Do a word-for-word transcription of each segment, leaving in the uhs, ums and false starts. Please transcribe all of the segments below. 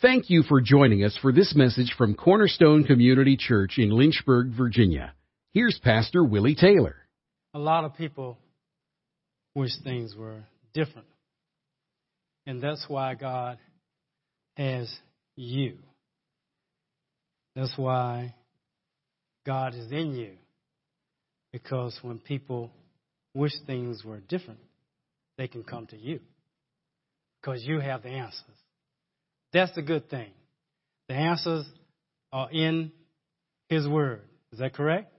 Thank you for joining us for this message from Cornerstone Community Church in Lynchburg, Virginia. Here's Pastor Willie Taylor. A lot of people wish things were different. And that's why God has you. That's why God is in you. Because when people wish things were different, they can come to you. Because you have the answers. That's the good thing. The answers are in His Word. Is that correct?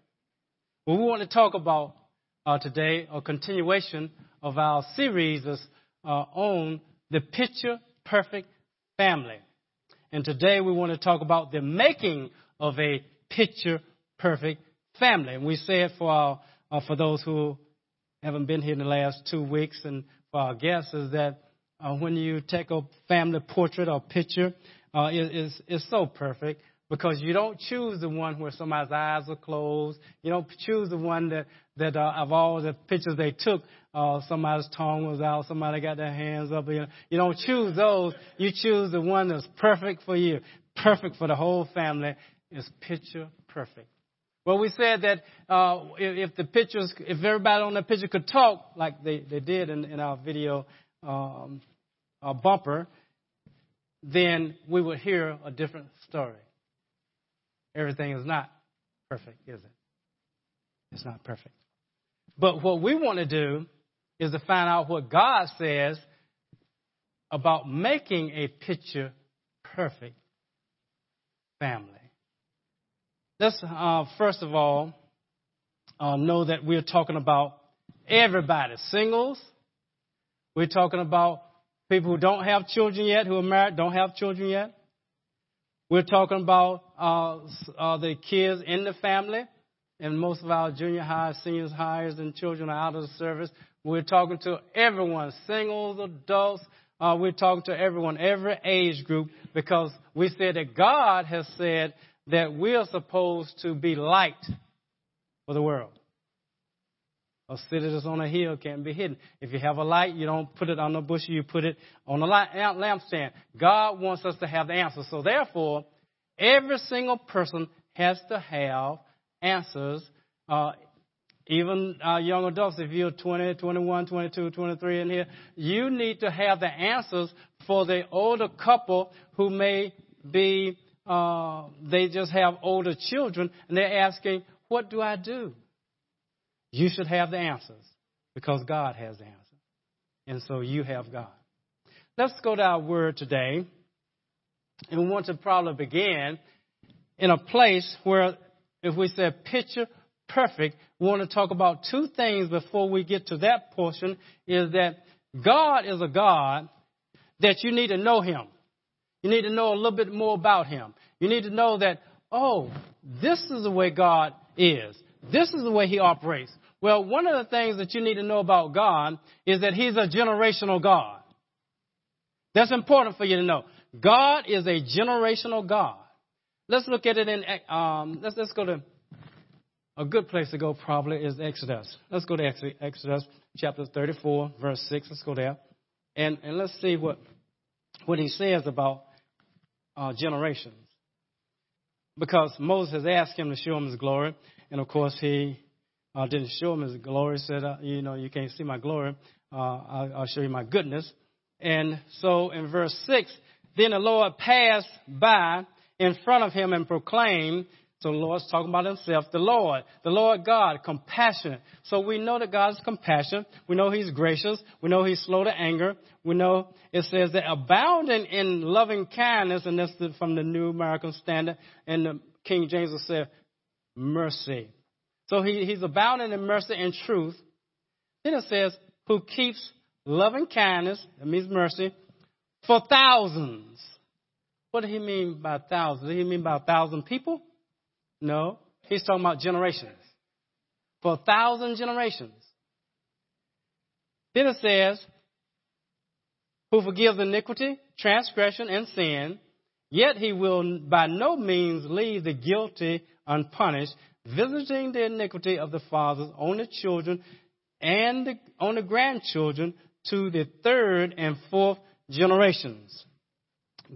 Well, we want to talk about uh, today a continuation of our series uh, on the Picture Perfect Family. And today we want to talk about the making of a picture perfect family. And we said for our, uh, for those who haven't been here in the last two weeks and for our guests is that Uh, when you take a family portrait or picture, uh, it, it's, it's so perfect because you don't choose the one where somebody's eyes are closed. You don't choose the one that, that uh, of all the pictures they took, uh, somebody's tongue was out, somebody got their hands up. You know, you don't choose those. You choose the one that's perfect for you, perfect for the whole family. It's picture perfect. Well, we said that uh, if, if the pictures, if everybody on the picture could talk like they, they did in, in our video, Um, a bumper, then we would hear a different story. Everything is not perfect, is it? It's not perfect. But what we want to do is to find out what God says about making a picture perfect family. Let's uh, first of all uh, know that we're talking about everybody, singles. We're talking about people who don't have children yet, who are married, don't have children yet. We're talking about uh, uh, the kids in the family, and most of our junior high, seniors, hires, and children are out of the service. We're talking to everyone, singles, adults. Uh, we're talking to everyone, every age group, because we said that God has said that we're supposed to be light for the world. A city that's on a hill can't be hidden. If you have a light, you don't put it on a bush, you put it on a light, lampstand. God wants us to have the answers. So therefore, every single person has to have answers. Uh, even uh, young adults, if you're twenty, twenty-one, twenty-two, twenty-three in here, you need to have the answers for the older couple who may be, uh, they just have older children, and they're asking, what do I do? You should have the answers because God has the answers. And so you have God. Let's go to our word today. And we want to probably begin in a place where, if we say picture perfect, we want to talk about two things before we get to that portion, is that God is a God that you need to know Him. You need to know a little bit more about Him. You need to know that, oh, this is the way God is. This is the way He operates. Well, one of the things that you need to know about God is that He's a generational God. That's important for you to know. God is a generational God. Let's look at it in, um, let's, let's go to, a good place to go probably is Exodus. Let's go to Exodus chapter thirty-four, verse six. Let's go there. And, and let's see what, what He says about uh, generations. Because Moses asked Him to show Him His glory. And, of course, he uh, didn't show Him His glory. He said, uh, you know, you can't see my glory. Uh, I'll, I'll show you my goodness. And so in verse six, then the Lord passed by in front of him and proclaimed. So the Lord's talking about Himself, the Lord, the Lord God, compassionate. So we know that God's compassionate. We know He's gracious. We know He's slow to anger. We know it says that abounding in loving kindness, and that's from the New American Standard, and the King James will say, mercy. So he, he's abounding in mercy and truth. Then it says, who keeps loving kindness, that means mercy, for thousands. What did He mean by thousands? Did He mean by a thousand people? No. He's talking about generations. For a thousand generations. Then it says, who forgives iniquity, transgression, and sin, yet He will by no means leave the guilty unpunished, visiting the iniquity of the fathers on the children and the, on the grandchildren to the third and fourth generations.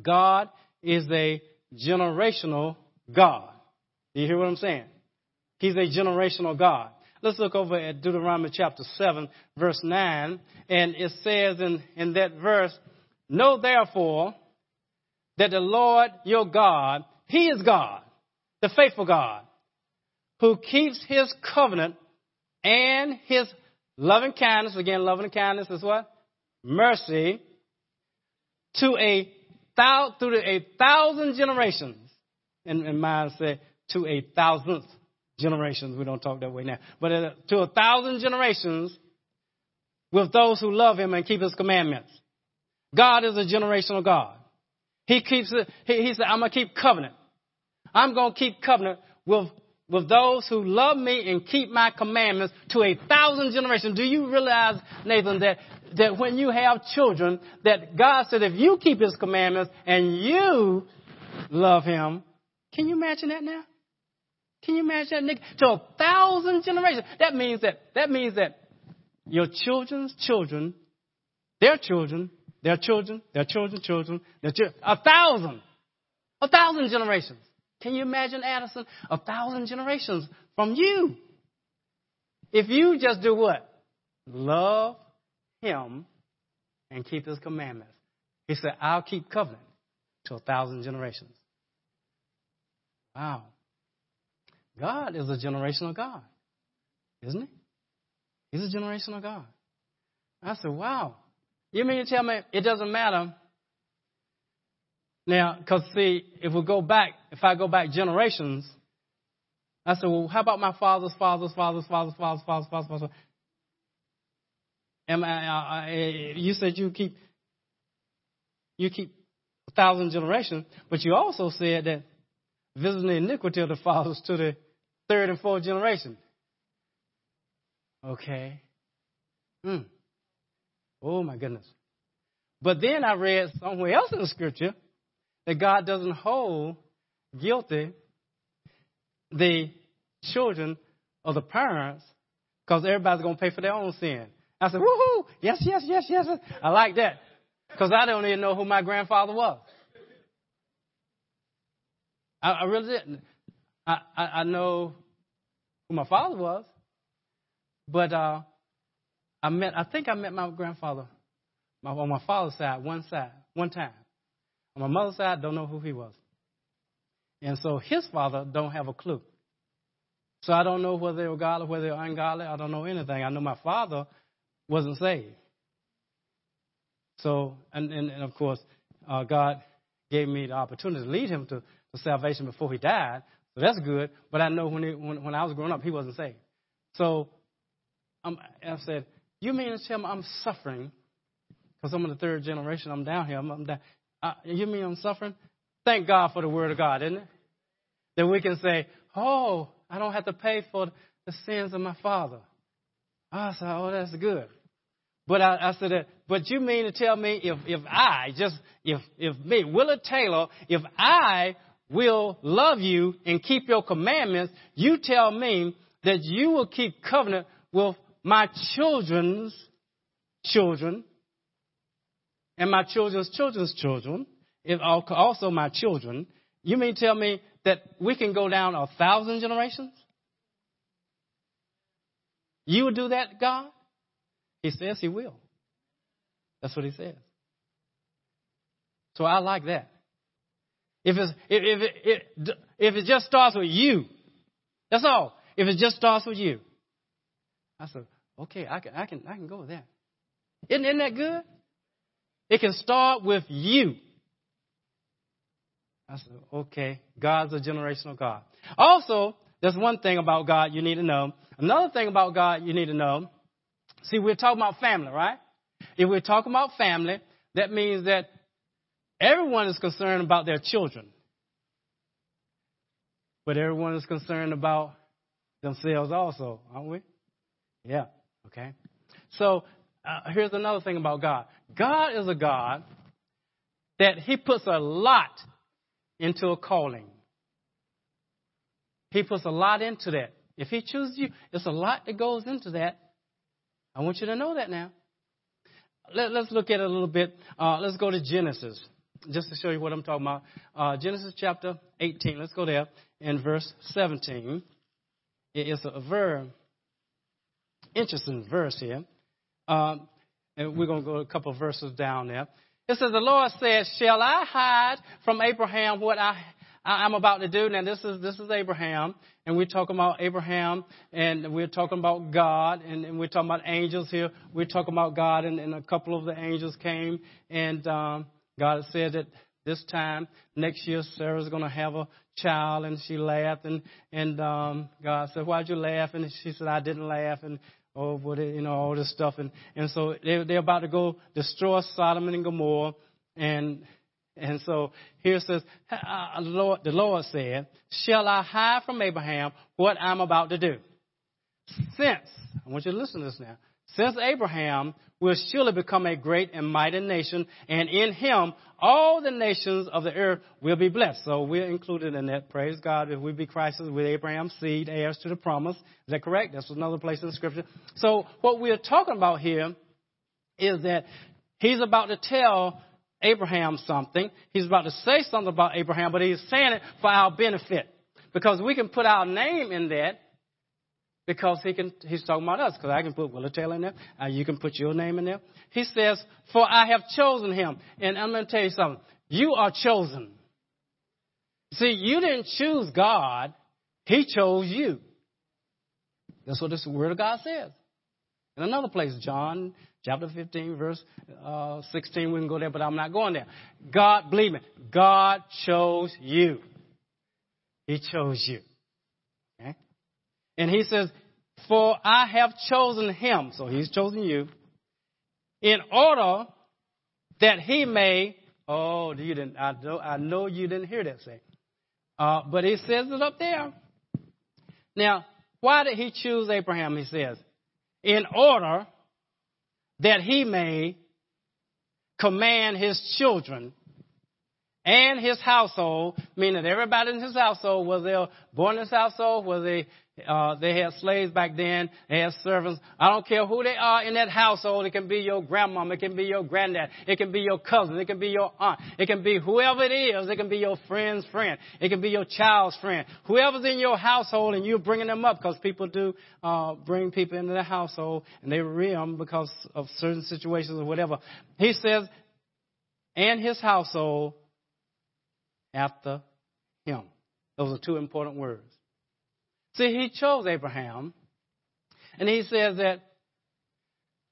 God is a generational God. Do you hear what I'm saying? He's a generational God. Let's look over at Deuteronomy chapter seven, verse nine. And it says in, in that verse, know therefore that the Lord your God, he is God, the faithful God, who keeps his covenant and his loving kindness. Again, loving kindness is what? Mercy to a thou, through a thousand generations. And, and mine say to a thousandth. Generations, we don't talk that way now. But to a thousand generations with those who love him and keep his commandments. God is a generational God. He keeps it. He, he said, I'm going to keep covenant. I'm going to keep covenant with, with those who love me and keep my commandments to a thousand generations. Do you realize, Nathan, that, that when you have children, that God said, if you keep his commandments and you love him, can you imagine that now? Can you imagine that, Nick? To a thousand generations. That means that, that means that your children's children, their children, their children, their children's children, their children, a thousand, a thousand generations. Can you imagine, Addison? A thousand generations from you. If you just do what? Love him and keep his commandments. He said, I'll keep covenant to a thousand generations. Wow. God is a generational God, isn't he? He's a generational God. I said, wow. You mean to tell me it doesn't matter? Now, because, see, if we go back, if I go back generations, I said, well, how about my father's, father's, father's, father's, father's, father's, father's, father's? Am I, uh, you said you keep, you keep a thousand generations, but you also said that visiting the iniquity of the fathers to the third and fourth generation. Okay. Mm. Oh, my goodness. But then I read somewhere else in the scripture that God doesn't hold guilty the children or the parents because everybody's going to pay for their own sin. I said, woohoo, yes, yes, yes, yes. I like that because I don't even know who my grandfather was. I, I really didn't. I, I, I know who my father was, but uh, I met. I think I met my grandfather my, on my father's side one side one time. On my mother's side, don't know who he was, and so his father don't have a clue. So I don't know whether they were godly, whether they were ungodly. I don't know anything. I know my father wasn't saved. So and and, and of course, uh, God gave me the opportunity to lead him to. For salvation before he died, so that's good. But I know when he, when, when I was growing up, he wasn't saved. So um, I said, "You mean to tell me I'm suffering because I'm in the third generation? I'm down here. I'm, I'm down. Uh, you mean I'm suffering? Thank God for the Word of God, isn't it? That we can say, oh, I don't have to pay for the sins of my father. I said, oh, that's good. But I, I said that. But you mean to tell me if if I just if if me, Willard Taylor, if I will love you and keep your commandments, you tell me that you will keep covenant with my children's children and my children's children's children, and also my children. You mean tell me that we can go down a thousand generations? You will do that, God? He says he will. That's what he says. So I like that. If it's, if, if, it, if it just starts with you, that's all. If it just starts with you. I said, okay, I can I can, I can go with that. Isn't, isn't that good? It can start with you. I said, okay, God's a generational God. Also, there's one thing about God you need to know. Another thing about God you need to know. See, we're talking about family, right? If we're talking about family, that means that everyone is concerned about their children, but everyone is concerned about themselves also, aren't we? Yeah, okay. So uh, here's another thing about God. God is a God that he puts a lot into a calling. He puts a lot into that. If he chooses you, it's a lot that goes into that. I want you to know that now. Let, let's look at it a little bit. Uh, let's go to Genesis. just to show you what I'm talking about. Uh, Genesis chapter eighteen, let's go there, in verse seventeen. It is a verb. Interesting verse here. Um, and we're going to go a couple of verses down there. It says, the Lord says, shall I hide from Abraham what I, I, I'm about to do? Now, this is this is Abraham, and we're talking about Abraham, and we're talking about God, and, and we're talking about angels here. We're talking about God, and, and a couple of the angels came, and um, God said that this time, next year, Sarah's going to have a child, and she laughed, and, and um, God said, why'd you laugh? And she said, I didn't laugh, and oh, but it, you know, all this stuff. And, and so they, they're about to go destroy Sodom and Gomorrah. And and so here it says, uh, Lord, the Lord said, shall I hide from Abraham what I'm about to do? Since, I want you to listen to this now, since Abraham will surely become a great and mighty nation, and in him all the nations of the earth will be blessed. So we're included in that. Praise God. If we be Christ's, with Abraham's seed, heirs to the promise. Is that correct? That's another place in the scripture. So what we're talking about here is that he's about to tell Abraham something. He's about to say something about Abraham, but he's saying it for our benefit, because we can put our name in that. Because he can, he's talking about us, because I can put Willard Taylor in there. Uh, you can put your name in there. He says, for I have chosen him. And I'm going to tell you something. You are chosen. See, you didn't choose God. He chose you. That's what this word of God says. In another place, John chapter fifteen, verse uh, sixteen, we can go there, but I'm not going there. God, believe me, God chose you. He chose you. And he says, for I have chosen him, so he's chosen you, in order that he may, oh, you didn't, I know, I know you didn't hear that say. Uh, but he says it up there. Now, why did he choose Abraham, he says? In order that he may command his children and his household, meaning that everybody in his household, was they born in his household, was they... Uh, they had slaves back then. They had servants. I don't care who they are in that household. It can be your grandmama. It can be your granddad. It can be your cousin. It can be your aunt. It can be whoever it is. It can be your friend's friend. It can be your child's friend. Whoever's in your household, and you're bringing them up, because people do uh, bring people into the household, and they rear them because of certain situations or whatever. He says, and his household after him. Those are two important words. See, he chose Abraham, and he says that,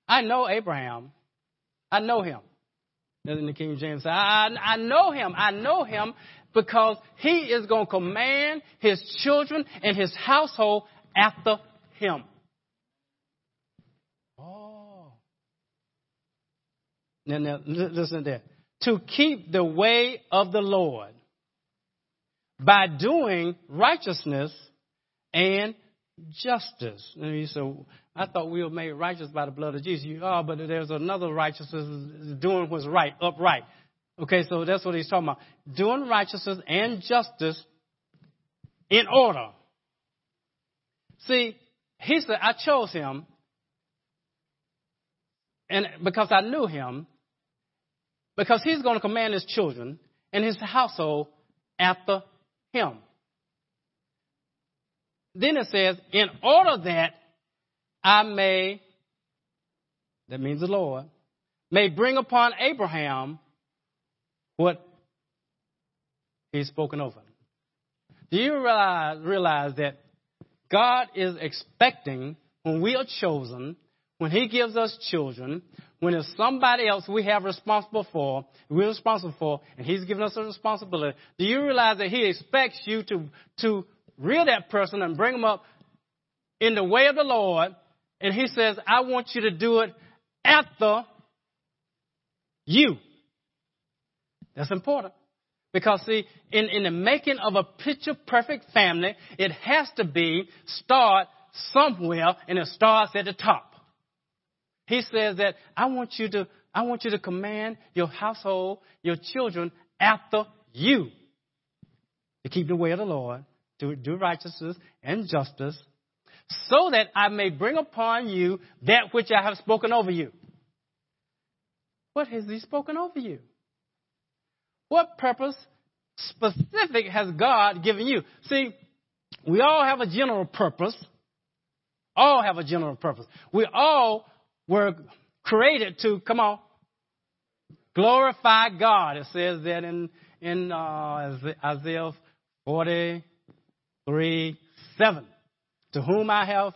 I know Abraham. I know him. In the King James, I, I know him. I know him because he is going to command his children and his household after him. Oh. Now, now listen to that. To keep the way of the Lord by doing righteousness and justice. And you say, I thought we were made righteous by the blood of Jesus. You are, but there's another righteousness, doing what's right, upright. Okay, so that's what he's talking about. Doing righteousness and justice in order. See, he said, I chose him, and because I knew him, because he's going to command his children and his household after him. Then it says, in order that I may, that means the Lord, may bring upon Abraham what he's spoken over. Do you realize, realize that God is expecting, when we are chosen, when he gives us children, when it's somebody else we have responsible for, we're responsible for, and he's given us a responsibility, do you realize that he expects you to to rear that person and bring them up in the way of the Lord? And he says, I want you to do it after you. That's important. Because, see, in, in the making of a picture-perfect family, it has to be start somewhere, and it starts at the top. He says that I want you to, I want you to command your household, your children, after you, to keep the way of the Lord, to do righteousness and justice, so that I may bring upon you that which I have spoken over you. What has he spoken over you? What purpose specific has God given you? See, we all have a general purpose. All have a general purpose. We all were created to, come on, glorify God. It says that in in uh, Isaiah forty-three, seven. To whom I have,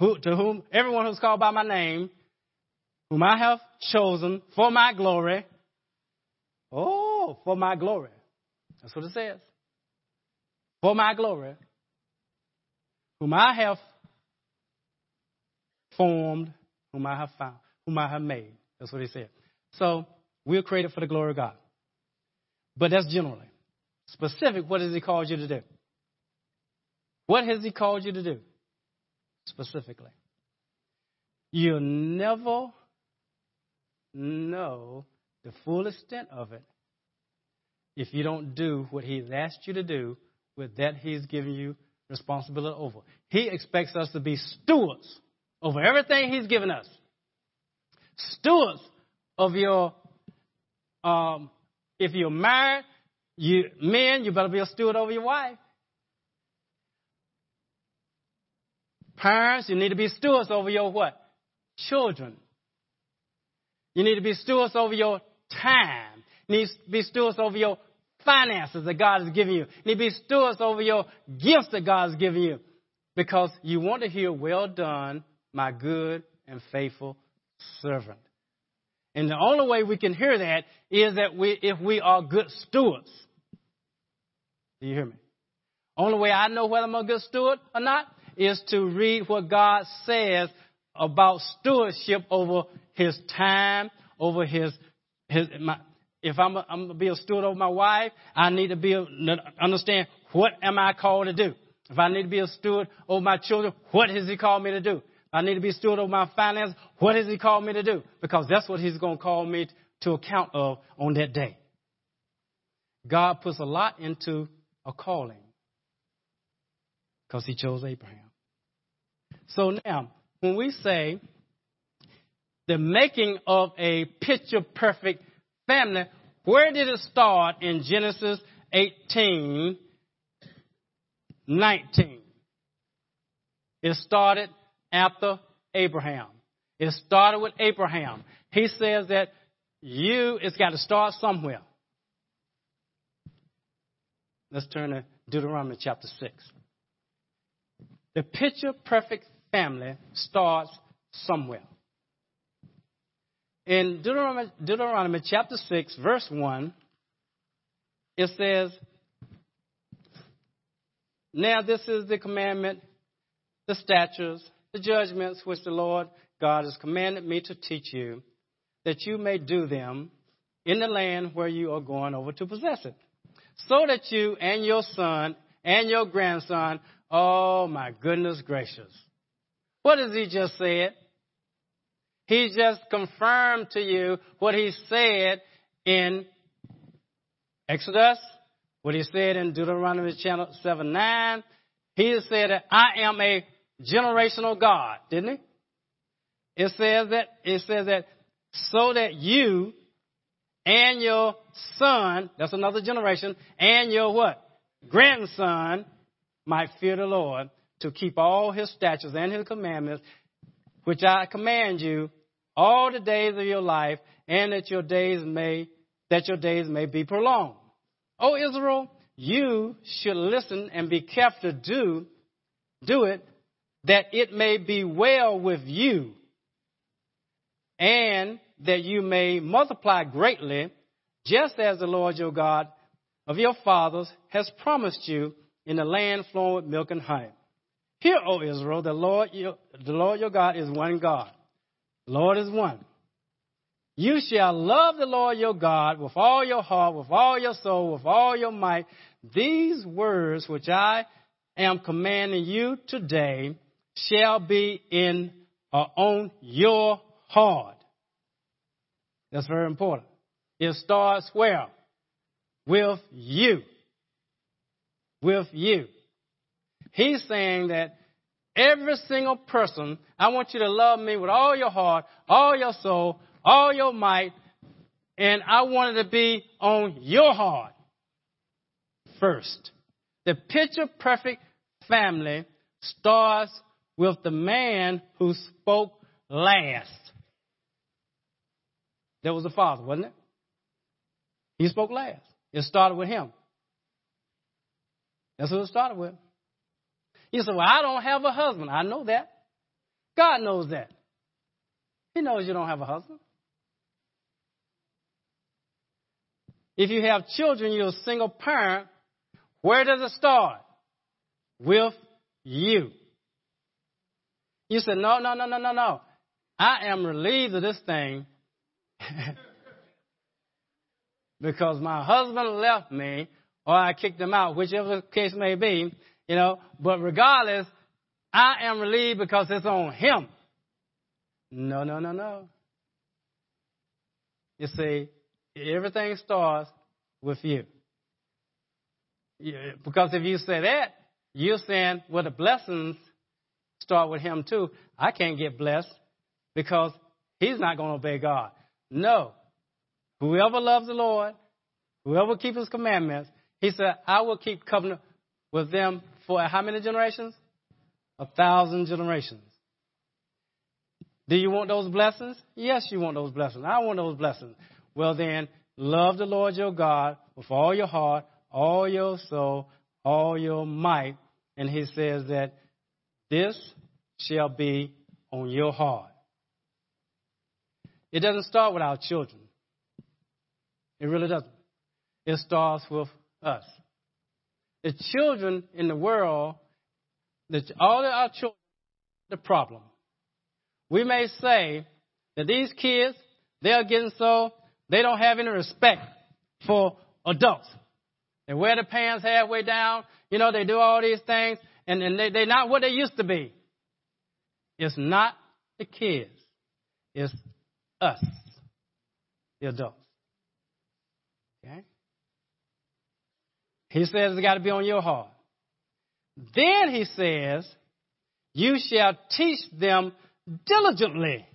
who, to whom everyone who's called by my name, whom I have chosen for my glory. Oh, for my glory. That's what it says. For my glory. Whom I have formed, whom I have found, whom I have made. That's what he said. So we're created for the glory of God. But that's generally. Specific, what has he called you to do? What has he called you to do? Specifically. You'll never know the full extent of it if you don't do what he's asked you to do with that he's given you responsibility over. He expects us to be stewards over everything he's given us. Stewards of your, um, if you're married, you men, you better be a steward over your wife. Parents, you need to be stewards over your what? Children. You need to be stewards over your time. You need to be stewards over your finances that God has given you. You need to be stewards over your gifts that God has given you. Because you want to hear, well done, my good and faithful servant. And the only way we can hear that is that we, if we are good stewards. Do you hear me? Only way I know whether I'm a good steward or not is to read what God says about stewardship over his time, over his, his my, if I'm, a, I'm going to be a steward over my wife, I need to be a, understand what am I called to do. If I need to be a steward over my children, what has he called me to do? If I need to be a steward over my finances, what has he called me to do? Because that's what he's going to call me to account of on that day. God puts a lot into a calling because he chose Abraham. So now, when we say the making of a picture-perfect family, where did it start in Genesis eighteen, nineteen? It started after Abraham. It started with Abraham. He says that you, it's got to start somewhere. Let's turn to Deuteronomy chapter six. The picture-perfect family starts somewhere. In Deuteronomy, Deuteronomy chapter six, verse one, it says, now this is the commandment, the statutes, the judgments which the Lord God has commanded me to teach you, that you may do them in the land where you are going over to possess it, so that you and your son and your grandson, oh my goodness gracious. What has he just said? He just confirmed to you what he said in Exodus, what he said in Deuteronomy chapter seven, nine. He said that I am a generational God, didn't he? It says that, it says that so that you and your son, that's another generation, and your what? Grandson might fear the Lord to keep all his statutes and his commandments, which I command you all the days of your life, and that your days may that your days may be prolonged. O Israel, you should listen and be careful to do, do it, that it may be well with you, and that you may multiply greatly, just as the Lord your God of your fathers has promised you in the land flowing with milk and honey. Hear, O Israel, the Lord, your, the Lord your God is one God. The Lord is one. You shall love the Lord your God with all your heart, with all your soul, with all your might. These words which I am commanding you today shall be in or on your heart. That's very important. It starts where? With you. With you. He's saying that every single person, I want you to love me with all your heart, all your soul, all your might, and I wanted to be on your heart first. The picture-perfect family starts with the man who spoke last. That was the father, wasn't it? He spoke last. It started with him. That's what it started with. You say, well, I don't have a husband. I know that. God knows that. He knows you don't have a husband. If you have children, you're a single parent. Where does it start? With you. You said, no, no, no, no, no, no. I am relieved of this thing because my husband left me or I kicked him out, whichever the case may be, you know. But regardless, I am relieved because it's on him. No, no, no, no. You see, everything starts with you. Because if you say that, you're saying, well, the blessings start with him too. I can't get blessed because he's not going to obey God. No. Whoever loves the Lord, whoever keeps his commandments, he said, I will keep covenant with them for how many generations? A thousand generations. Do you want those blessings? Yes, you want those blessings. I want those blessings. Well, then, love the Lord your God with all your heart, all your soul, all your might. And he says that this shall be on your heart. It doesn't start with our children. It really doesn't. It starts with us. The children in the world, the, all of our children, the problem. We may say that these kids, they are getting so, they don't have any respect for adults. They wear the pants halfway down. You know, they do all these things, and, and they, they're not what they used to be. It's not the kids. It's us, the adults. Okay? He says it's got to be on your heart. Then he says, you shall teach them diligently.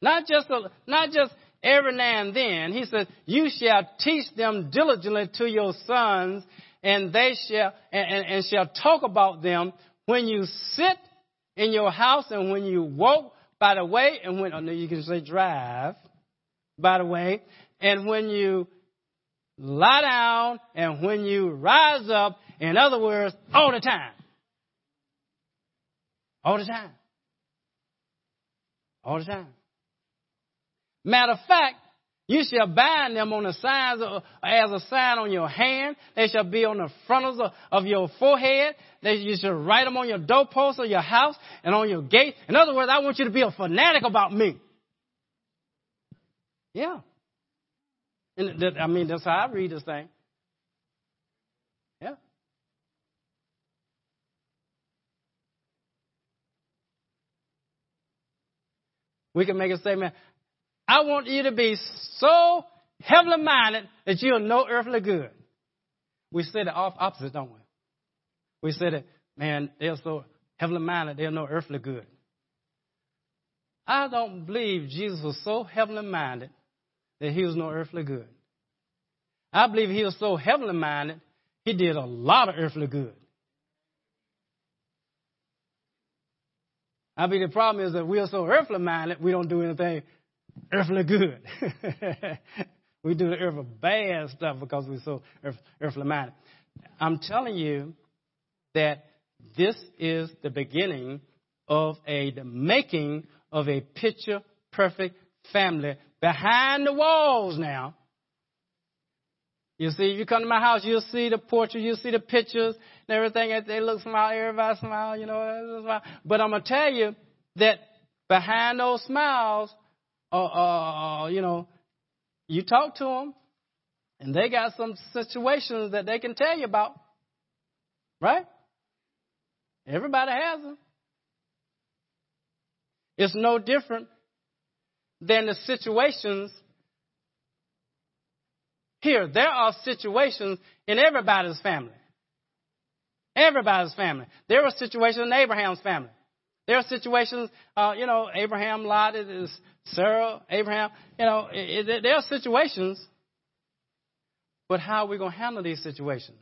Not just, a, not just every now and then. He says, you shall teach them diligently to your sons, and they shall and, and, and shall talk about them when you sit in your house and when you walk by the way, and when, oh, no, you can say drive, by the way, and when you lie down and when you rise up, in other words, all the time. All the time. All the time. Matter of fact, you shall bind them on the signs of, as a sign on your hand. They shall be on the frontals of, of your forehead. They, you shall write them on your doorpost of your house and on your gate. In other words, I want you to be a fanatic about me. Yeah. And that, I mean, that's how I read this thing. Yeah. We can make a statement. I want you to be so heavenly minded that you'll know earthly good. We say the opposite, don't we? We say that, man, they're so heavenly minded, they'll know earthly good. I don't believe Jesus was so heavenly minded that he was no earthly good. I believe he was so heavenly minded, he did a lot of earthly good. I mean, the problem is that we are so earthly minded, we don't do anything earthly good. We do the earthly bad stuff because we're so earth, earthly minded. I'm telling you that this is the beginning of a the making of a picture perfect family behind the walls now. You see, if you come to my house, you'll see the portrait, you'll see the pictures and everything. They look smile, everybody smile, you know. Smile. But I'm going to tell you that behind those smiles, Uh, uh, you know, you talk to them, and they got some situations that they can tell you about, right? Everybody has them. It's no different than the situations here. There are situations in everybody's family. Everybody's family. There was situations in Abraham's family. There are situations, uh, you know, Abraham, Lot, it is Sarah, Abraham. You know, it, it, there are situations. But how are we going to handle these situations?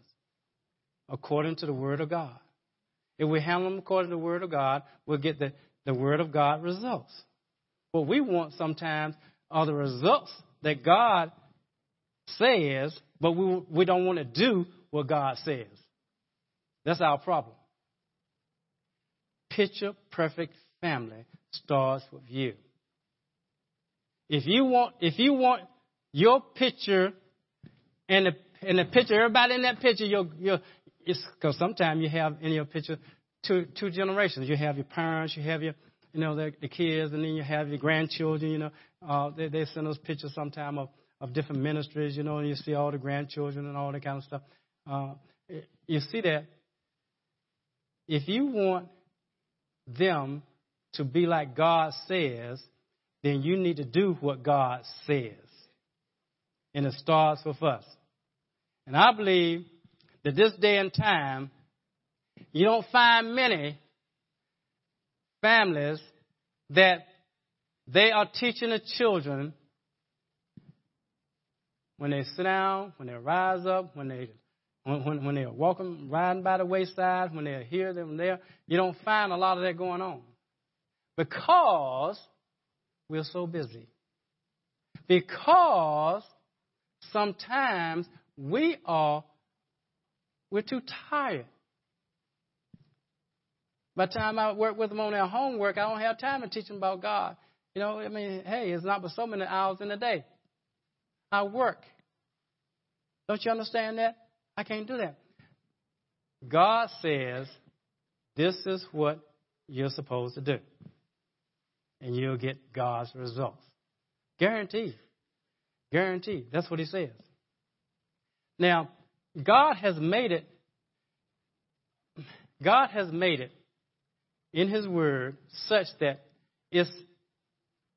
According to the Word of God. If we handle them according to the Word of God, we'll get the, the Word of God results. What we want sometimes are the results that God says, but we we don't want to do what God says. That's our problem. Picture perfect family starts with you. If you want, if you want your picture and the, and the picture, everybody in that picture, your your it's because sometimes you have in your picture two two generations. You have your parents, you have your you know the, the kids, and then you have your grandchildren. You know, uh, they they send us pictures sometimes of of different ministries. You know, and you see all the grandchildren and all that kind of stuff. Uh, you see that. If you want them to be like God says, then you need to do what God says. And it starts with us. And I believe that this day and time, you don't find many families that they are teaching the children when they sit down, when they rise up, when they When, when they are walking, riding by the wayside, when they are here, them there, you don't find a lot of that going on. Because we're so busy. Because sometimes we are, we're too tired. By the time I work with them on their homework, I don't have time to teach them about God. You know, I mean, hey, it's not but so many hours in a day. I work. Don't you understand that? I can't do that. God says, this is what you're supposed to do. And you'll get God's results. Guaranteed. Guaranteed. That's what he says. Now, God has made it. God has made it in his word such that it's,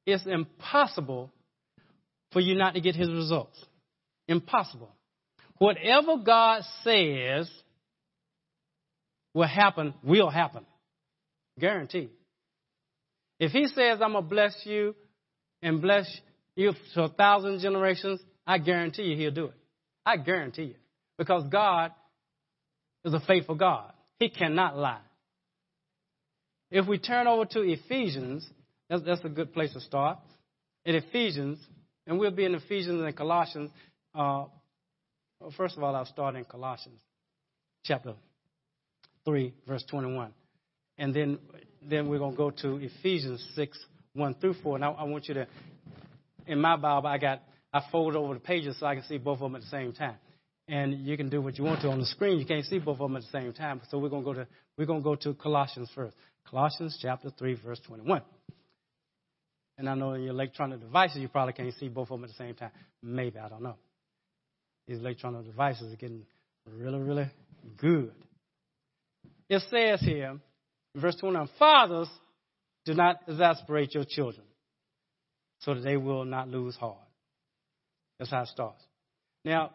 it's impossible for you not to get his results. Impossible. Whatever God says will happen, will happen. Guaranteed. If he says, I'm going to bless you and bless you to a thousand generations, I guarantee you he'll do it. I guarantee you. Because God is a faithful God. He cannot lie. If we turn over to Ephesians, that's, that's a good place to start. In Ephesians, and we'll be in Ephesians and Colossians, uh, Well, first of all, I'll start in Colossians chapter three, verse twenty-one. And then then we're going to go to Ephesians six, one through four. And I, I want you to, in my Bible, I got I fold over the pages so I can see both of them at the same time. And you can do what you want to on the screen. You can't see both of them at the same time. So we're going to go to we're going to go to Colossians first. Colossians chapter three, verse twenty-one. And I know in your electronic devices, you probably can't see both of them at the same time. Maybe, I don't know. These electronic devices are getting really, really good. It says here, verse twenty-nine, fathers, do not exasperate your children so that they will not lose heart. That's how it starts. Now,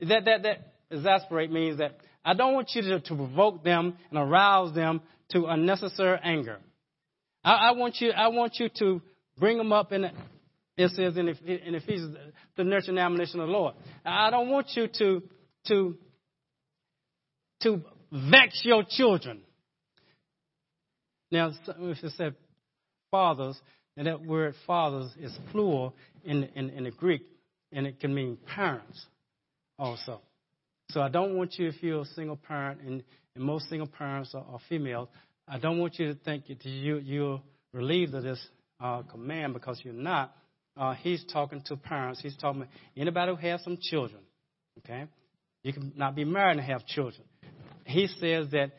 that, that, that exasperate means that I don't want you to, to provoke them and arouse them to unnecessary anger. I, I want you, I want you to bring them up in a, it says in Ephesians, the nurture and admonition of the Lord. I don't want you to, to, to vex your children. Now, if it said fathers, and that word fathers is plural in, in, in the Greek, and it can mean parents also. So I don't want you, if you're a single parent, and, and most single parents are, are females, I don't want you to think that you, you're relieved of this uh, command because you're not. Uh, he's talking to parents. He's talking to anybody who has some children, okay? You can not be married and have children. He says that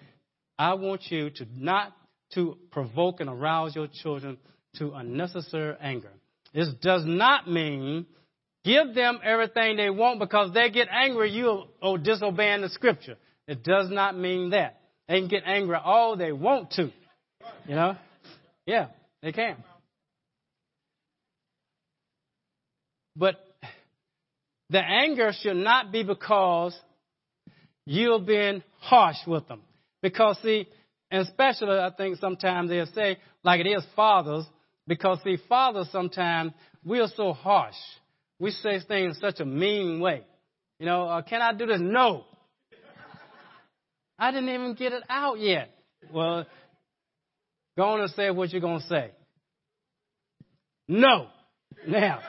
I want you to not to provoke and arouse your children to unnecessary anger. This does not mean give them everything they want because they get angry, you are disobeying the scripture. It does not mean that. They can get angry all they want to, you know? Yeah, they can. But the anger should not be because you're being harsh with them. Because, see, And especially, I think sometimes they'll say, like it is fathers, because, see, fathers sometimes, we are so harsh. We say things in such a mean way. You know, uh, can I do this? No. I didn't even get it out yet. Well, go on and say what you're going to say. No. Now,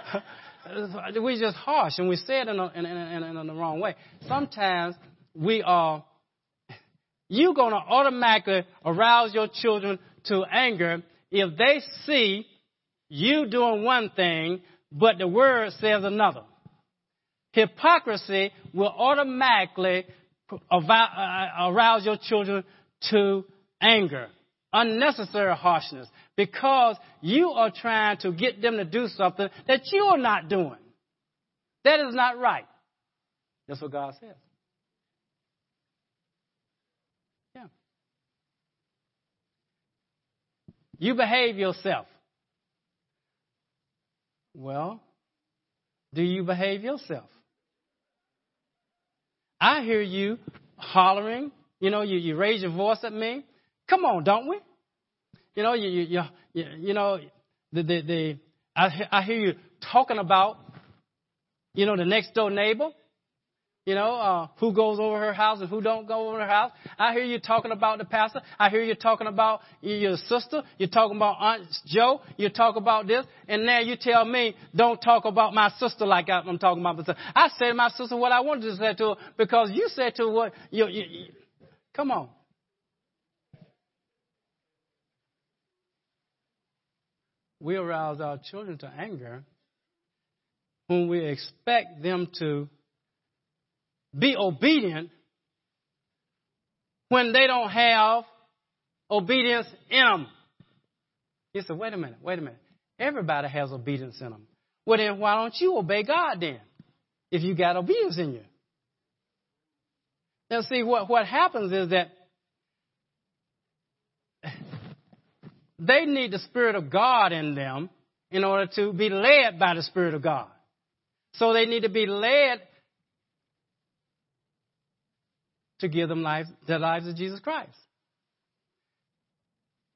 we just harsh, and we say it in, a, in, in, in the wrong way. Sometimes we are, you're going to automatically arouse your children to anger if they see you doing one thing, but the word says another. Hypocrisy will automatically arouse your children to anger, unnecessary harshness, because you are trying to get them to do something that you are not doing. That is not right. That's what God says. Yeah. You behave yourself. Well, do you behave yourself? I hear you hollering. You know, you, you raise your voice at me. Come on, don't we? You know, you you you, you know the the, the I, I hear you talking about, you know, the next door neighbor. You know, uh, who goes over her house and who don't go over her house. I hear you talking about the pastor. I hear you talking about your sister. You're talking about Aunt Joe. You talk about this. And now you tell me, don't talk about my sister like I'm talking about my sister. I say to my sister what I wanted to say to her because you said to her what you, you, you. Come on. We arouse our children to anger when we expect them to be obedient when they don't have obedience in them. You say, wait a minute, wait a minute. Everybody has obedience in them. Well, then why don't you obey God then if you got obedience in you? Now, see, what, what happens is that they need the Spirit of God in them in order to be led by the Spirit of God. So they need to be led to give them life, their lives to Jesus Christ.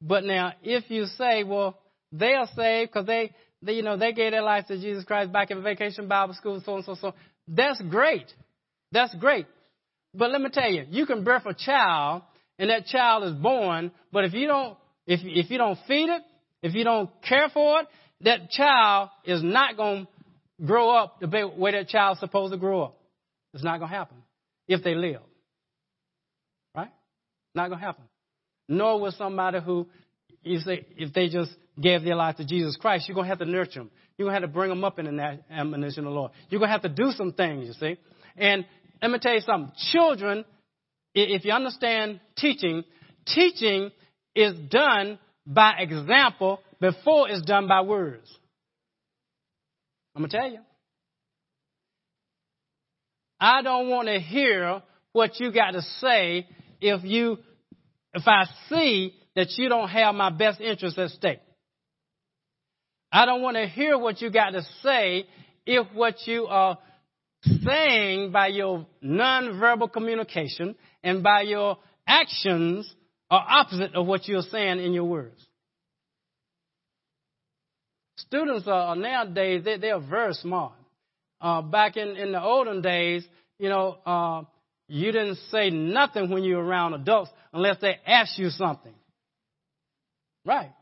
But now, if you say, well, they are saved because they, they, you know, they gave their life to Jesus Christ back in Vacation Bible School, so and so, so. That's great. That's great. But let me tell you, you can birth a child, and that child is born, but if you don't, if if you don't feed it, if you don't care for it, that child is not going to grow up the way that child's supposed to grow up. It's not going to happen if they live. Not going to happen. Nor will somebody who, if they, if they just gave their life to Jesus Christ, you're going to have to nurture them. You're going to have to bring them up in the admonition of the Lord. You're going to have to do some things, you see. And let me tell you something. Children, if you understand teaching, teaching is done by example before it's done by words. I'm going to tell you. I don't want to hear what you got to say If you, if I see that you don't have my best interest at stake. I don't want to hear what you got to say if what you are saying by your nonverbal communication and by your actions are opposite of what you're saying in your words. Students are nowadays, they, they are very smart. Uh, back in, in the olden days, you know, uh, you didn't say nothing when you were around adults unless they asked you something. Right.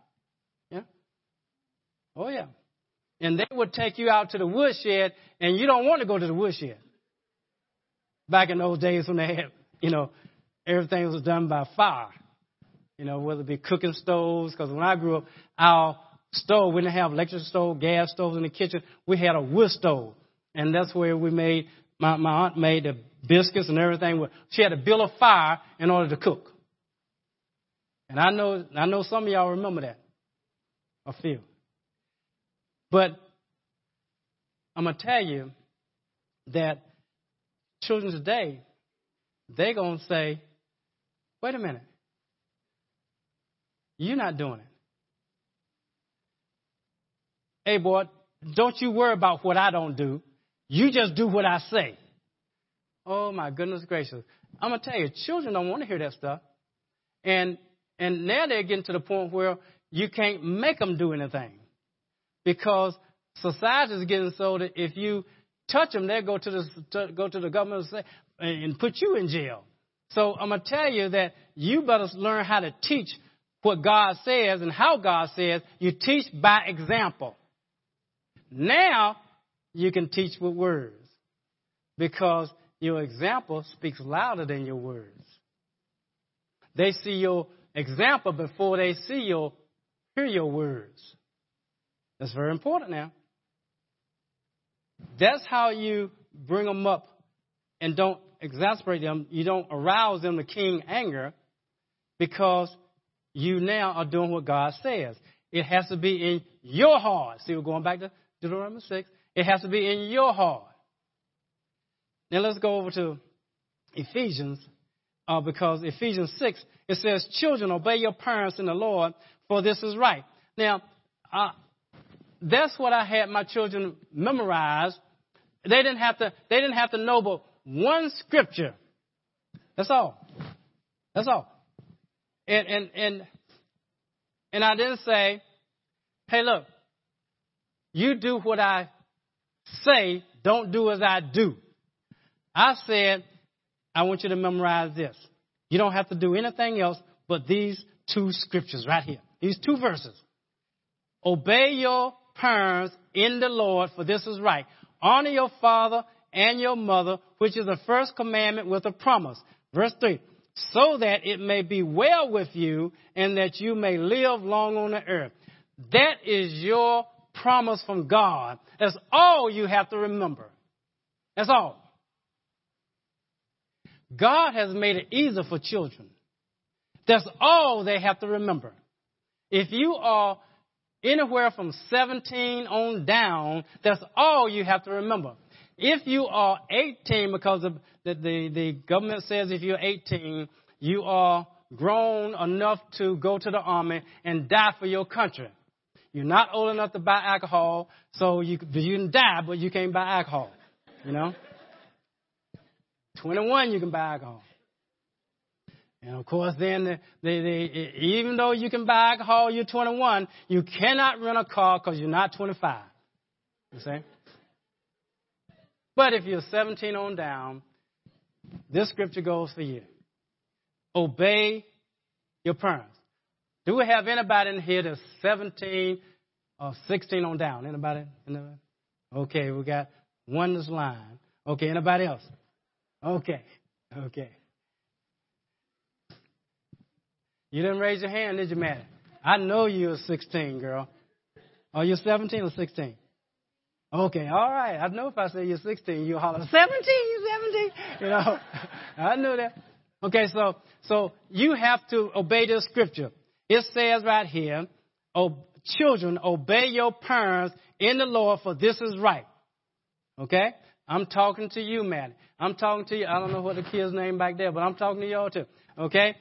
Yeah. Oh, yeah. And they would take you out to the woodshed, and you don't want to go to the woodshed. Back in those days when they had, you know, everything was done by fire. You know, whether it be cooking stoves, because when I grew up, our stove, we didn't have electric stove, gas stoves in the kitchen. We had a wood stove, and that's where we made, my, my aunt made the biscuits and everything. She had to build a fire in order to cook. And I know I know some of y'all remember that. A few. But I'm going to tell you that children today, they're going to say, wait a minute. You're not doing it. Hey, boy, don't you worry about what I don't do. You just do what I say. Oh, my goodness gracious. I'm going to tell you, children don't want to hear that stuff. And And now they're getting to the point where you can't make them do anything, because society is getting so that if you touch them, they'll go to the to, go to the government and, say, and put you in jail. So I'm going to tell you that you better learn how to teach what God says and how God says. You teach by example. Now you can teach with words, because your example speaks louder than your words. They see your example before they see your hear your words. That's very important now. That's how you bring them up and don't exasperate them. You don't arouse them to king anger, because you now are doing what God says. It has to be in your heart. See, we're going back to Deuteronomy six. It has to be in your heart. Now let's go over to Ephesians, uh, because Ephesians six, it says, "Children, obey your parents in the Lord, for this is right." Now, uh, that's what I had my children memorize. They didn't have to. They didn't have to know but one scripture. That's all. That's all. And and and and I didn't say, "Hey, look, you do what I say. Don't do as I do." I said, "I want you to memorize this. You don't have to do anything else but these two scriptures right here. These two verses. Obey your parents in the Lord, for this is right. Honor your father and your mother, which is the first commandment with a promise." Verse three, "So that it may be well with you and that you may live long on the earth." That is your promise from God. That's all you have to remember. That's all. God has made it easier for children. That's all they have to remember. If you are anywhere from seventeen on down, that's all you have to remember. If you are eighteen, because the, the, the government says if you're eighteen, you are grown enough to go to the army and die for your country. You're not old enough to buy alcohol, so you, you can die, but you can't buy alcohol, you know. twenty-one, you can buy alcohol. And, of course, then, the, the, the, even though you can buy alcohol, you're twenty-one, you cannot rent a car because you're not twenty-five. You see? But if you're seventeen on down, this scripture goes for you. Obey your parents. Do we have anybody in here that's seventeen or sixteen on down? Anybody? Anybody? Okay, we got one that's lying. Okay, anybody else? Okay, okay. You didn't raise your hand, did you, Maddie? I know you're sixteen, girl. Are you seventeen or sixteen? Okay, all right. I know if I say you're sixteen, you'll holler, seventeen, you're seventeen. You know, I knew that. Okay, so so you have to obey this scripture. It says right here, "Oh, children, obey your parents in the Lord, for this is right." Okay? I'm talking to you, Maddie. I'm talking to you. I don't know what the kid's name back there, but I'm talking to y'all too. Okay?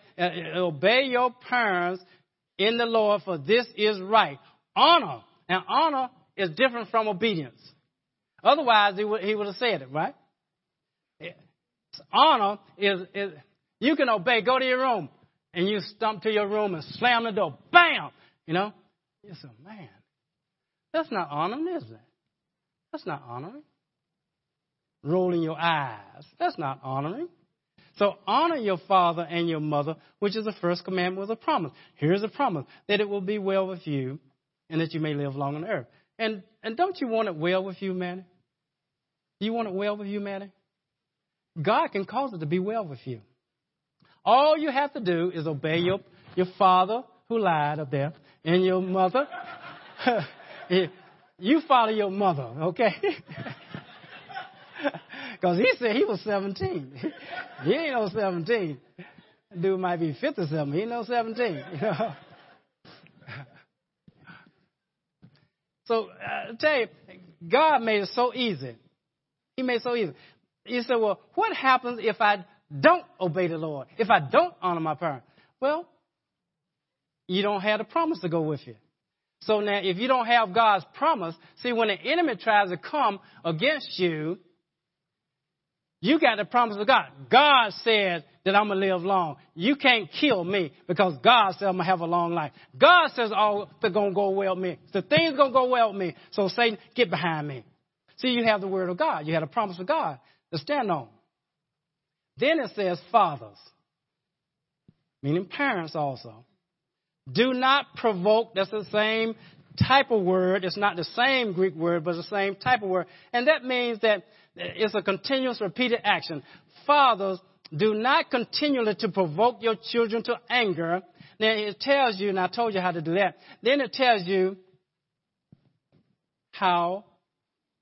Obey your parents in the Lord, for this is right. Honor. And honor is different from obedience. Otherwise, he would, he would have said it, right? Honor is, is, you can obey. Go to your room. And you stomp to your room and slam the door. Bam! You know? You say, man, that's not honoring, is it? That's not honoring. Rolling your eyes. That's not honoring. So honor your father and your mother, which is the first commandment with a promise. Here's a promise, that it will be well with you and that you may live long on the earth. And and don't you want it well with you, Maddie? Do you want it well with you, Maddie? God can cause it to be well with you. All you have to do is obey your, your father, who lied up there, and your mother. You follow your mother, okay? Because he said he was seventeen. He ain't no seventeen. Dude might be fifty something. He ain't no seventeen. You know? So I tell you, God made it so easy. He made it so easy. You say, well, what happens if I don't obey the Lord? If I don't honor my parents? Well, you don't have the promise to go with you. So now if you don't have God's promise, see, when the enemy tries to come against you, you got the promise of God. God said that I'm going to live long. You can't kill me because God said I'm going to have a long life. God says all that's going to go well with me. The things going to go well with me. So Satan, get behind me. See, you have the word of God. You have the promise of God to stand on. Then it says, fathers, meaning parents also, do not provoke. That's the same type of word. It's not the same Greek word, but the same type of word. And that means that it's a continuous, repeated action. Fathers, do not continually to provoke your children to anger. Then it tells you, and I told you how to do that. Then it tells you how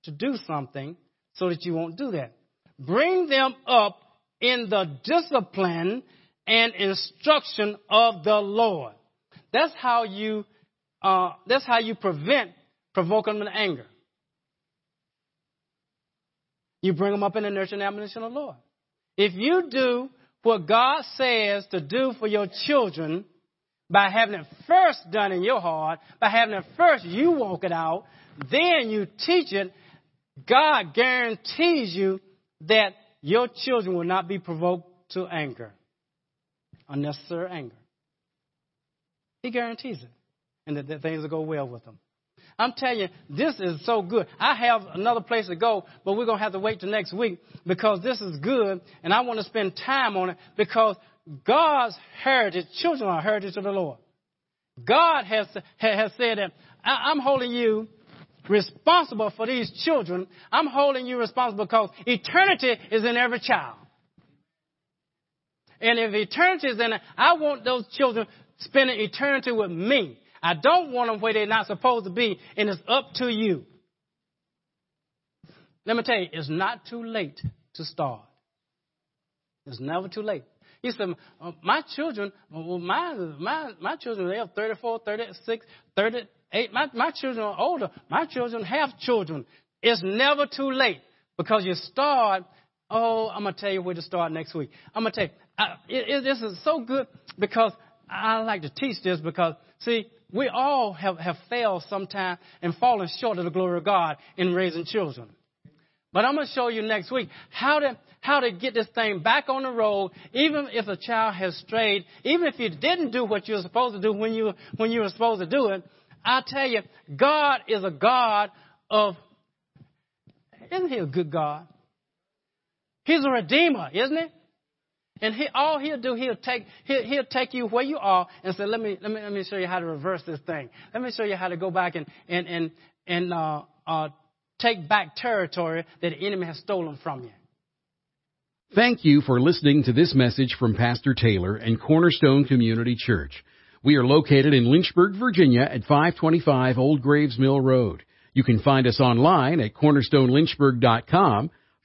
to do something so that you won't do that. Bring them up in the discipline and instruction of the Lord. That's how you uh, that's how you prevent provoking them to anger. You bring them up in the nurture and admonition of the Lord. If you do what God says to do for your children by having it first done in your heart, by having it first you walk it out, then you teach it, God guarantees you that your children will not be provoked to anger, unnecessary anger. He guarantees it, and that, that things will go well with them. I'm telling you, this is so good. I have another place to go, but we're going to have to wait till next week because this is good, and I want to spend time on it because God's heritage, children are heritage of the Lord. God has, has said that I'm holding you responsible for these children. I'm holding you responsible because eternity is in every child. And if eternity is in it, I want those children spending eternity with me. I don't want them where they're not supposed to be, and it's up to you. Let me tell you, it's not too late to start. It's never too late. He said, my children, well, my, my, my children, they are thirty-four, thirty-six, thirty-eight. My, my children are older. My children have children. It's never too late because you start. Oh, I'm going to tell you where to start next week. I'm going to tell you, I, it, it, this is so good because I like to teach this because, see, we all have, have failed sometime and fallen short of the glory of God in raising children. But I'm going to show you next week how to how to get this thing back on the road, even if a child has strayed, even if you didn't do what you were supposed to do when you when you were supposed to do it. I tell you, God is a God of, isn't He a good God? He's a redeemer, isn't He? And he, all he'll do, he'll take he'll, he'll take you where you are and say, let me let me let me show you how to reverse this thing. Let me show you how to go back and and and and uh, uh, take back territory that the enemy has stolen from you. Thank you for listening to this message from Pastor Taylor and Cornerstone Community Church. We are located in Lynchburg, Virginia, at five twenty-five Old Graves Mill Road. You can find us online at cornerstone lynchburg dot com.